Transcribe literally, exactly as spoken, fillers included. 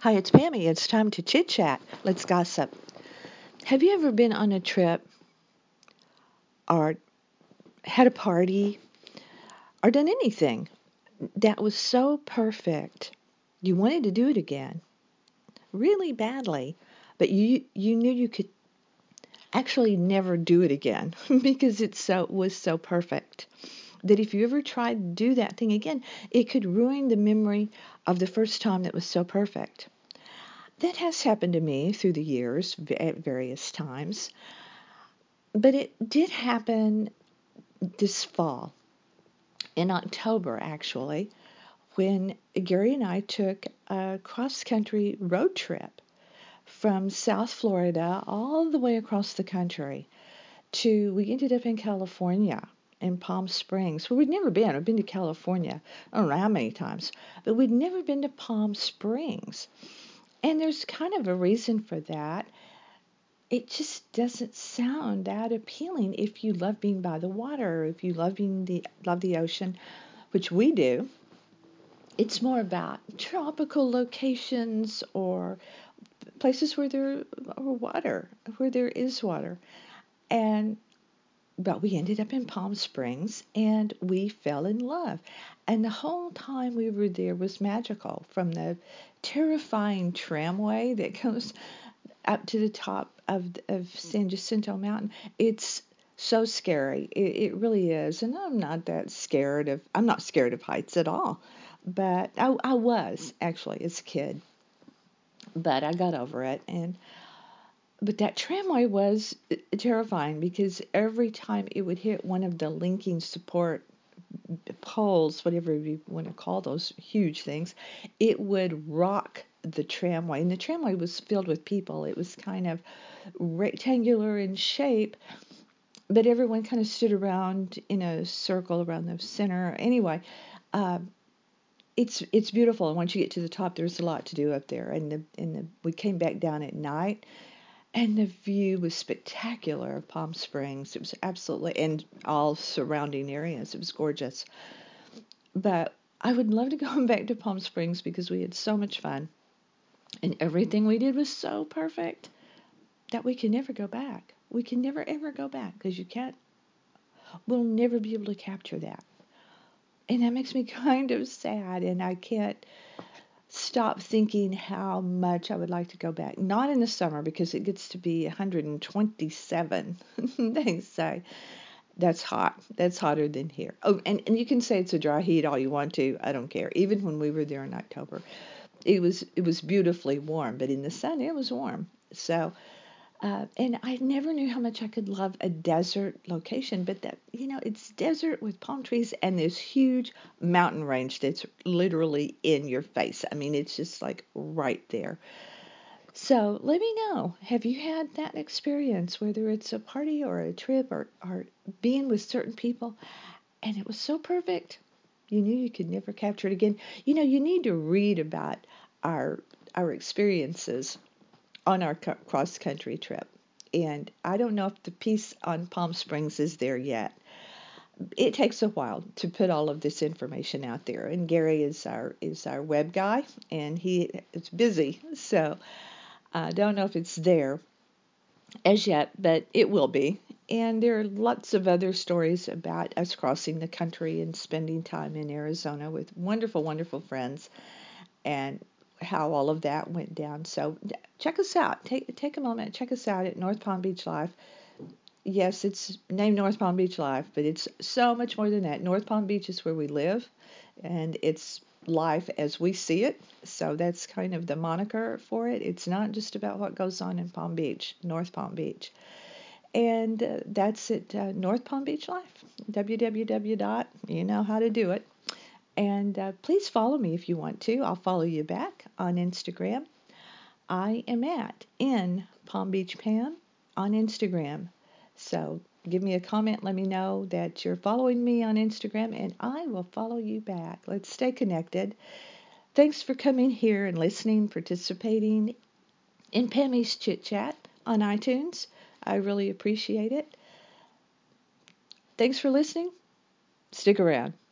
Hi, it's Pammy. It's time to chit chat. Let's gossip. Have you ever been on a trip or had a party or done anything that was so perfect you wanted to do it again really badly, but you you knew you could actually never do it again because it so was so perfect that if you ever tried to do that thing again, it could ruin the memory of the first time that was so perfect? That has happened to me through the years at various times, but it did happen this fall, in October actually, when Gary and I took a cross-country road trip from South Florida all the way across the country to, we ended up in California, in Palm Springs, where we'd never been. I've been to California, I don't know how many times, but we'd never been to Palm Springs. And there's kind of a reason for that. It just doesn't sound that appealing if you love being by the water, or if you love being the love the ocean, which we do. It's more about tropical locations or places where there are water, where there is water. And But we ended up in Palm Springs, and we fell in love. And the whole time we were there was magical, from the terrifying tramway that goes up to the top of, of San Jacinto Mountain. It's so scary. It, it really is. And I'm not that scared of, I'm not scared of heights at all. But I, I was, actually, as a kid. But I got over it, and But that tramway was terrifying because every time it would hit one of the linking support poles, whatever you want to call those huge things, it would rock the tramway. And the tramway was filled with people. It was kind of rectangular in shape, but everyone kind of stood around in a circle around the center. Anyway, uh, it's it's beautiful. And once you get to the top, there's a lot to do up there. And the and the, we came back down at night. And the view was spectacular of Palm Springs. It was absolutely, and all surrounding areas. It was gorgeous. But I would love to go back to Palm Springs because we had so much fun. And everything we did was so perfect that we can never go back. We can never, ever go back because you can't, we'll never be able to capture that. And that makes me kind of sad, and I can't stop thinking how much I would like to go back. Not in the summer because it gets to be one hundred twenty-seven. They say that's hot. That's hotter than here. Oh, and, and you can say it's a dry heat all you want to. I don't care. Even when we were there in October, it was it was beautifully warm. But in the sun, it was warm. So, uh, and I never knew how much I could love a desert location. But that, you know, it's desert with palm trees and this huge mountain range that's literally in your face. I mean, it's just like right there. So let me know, have you had that experience, whether it's a party or a trip or, or being with certain people, and it was so perfect, you knew you could never capture it again? You know, you need to read about our our experiences on our cross-country trip. And I don't know if the piece on Palm Springs is there yet. It takes a while to put all of this information out there. And Gary is our is our web guy, and he is busy. So I don't know if it's there as yet, but it will be. And there are lots of other stories about us crossing the country and spending time in Arizona with wonderful, wonderful friends, and how all of that went down. So check us out. Take take a moment. Check us out at North Palm Beach Life. Yes, it's named North Palm Beach Life, but it's so much more than that. North Palm Beach is where we live, and it's life as we see it. So that's kind of the moniker for it. It's not just about what goes on in Palm Beach, North Palm Beach. And uh, that's it, uh, North Palm Beach Life, www. You know how to do it. And uh, please follow me if you want to. I'll follow you back on Instagram. I am at in Palm Beach Pam on Instagram. So give me a comment. Let me know that you're following me on Instagram, and I will follow you back. Let's stay connected. Thanks for coming here and listening, participating in Pammy's Chit Chat on iTunes. I really appreciate it. Thanks for listening. Stick around.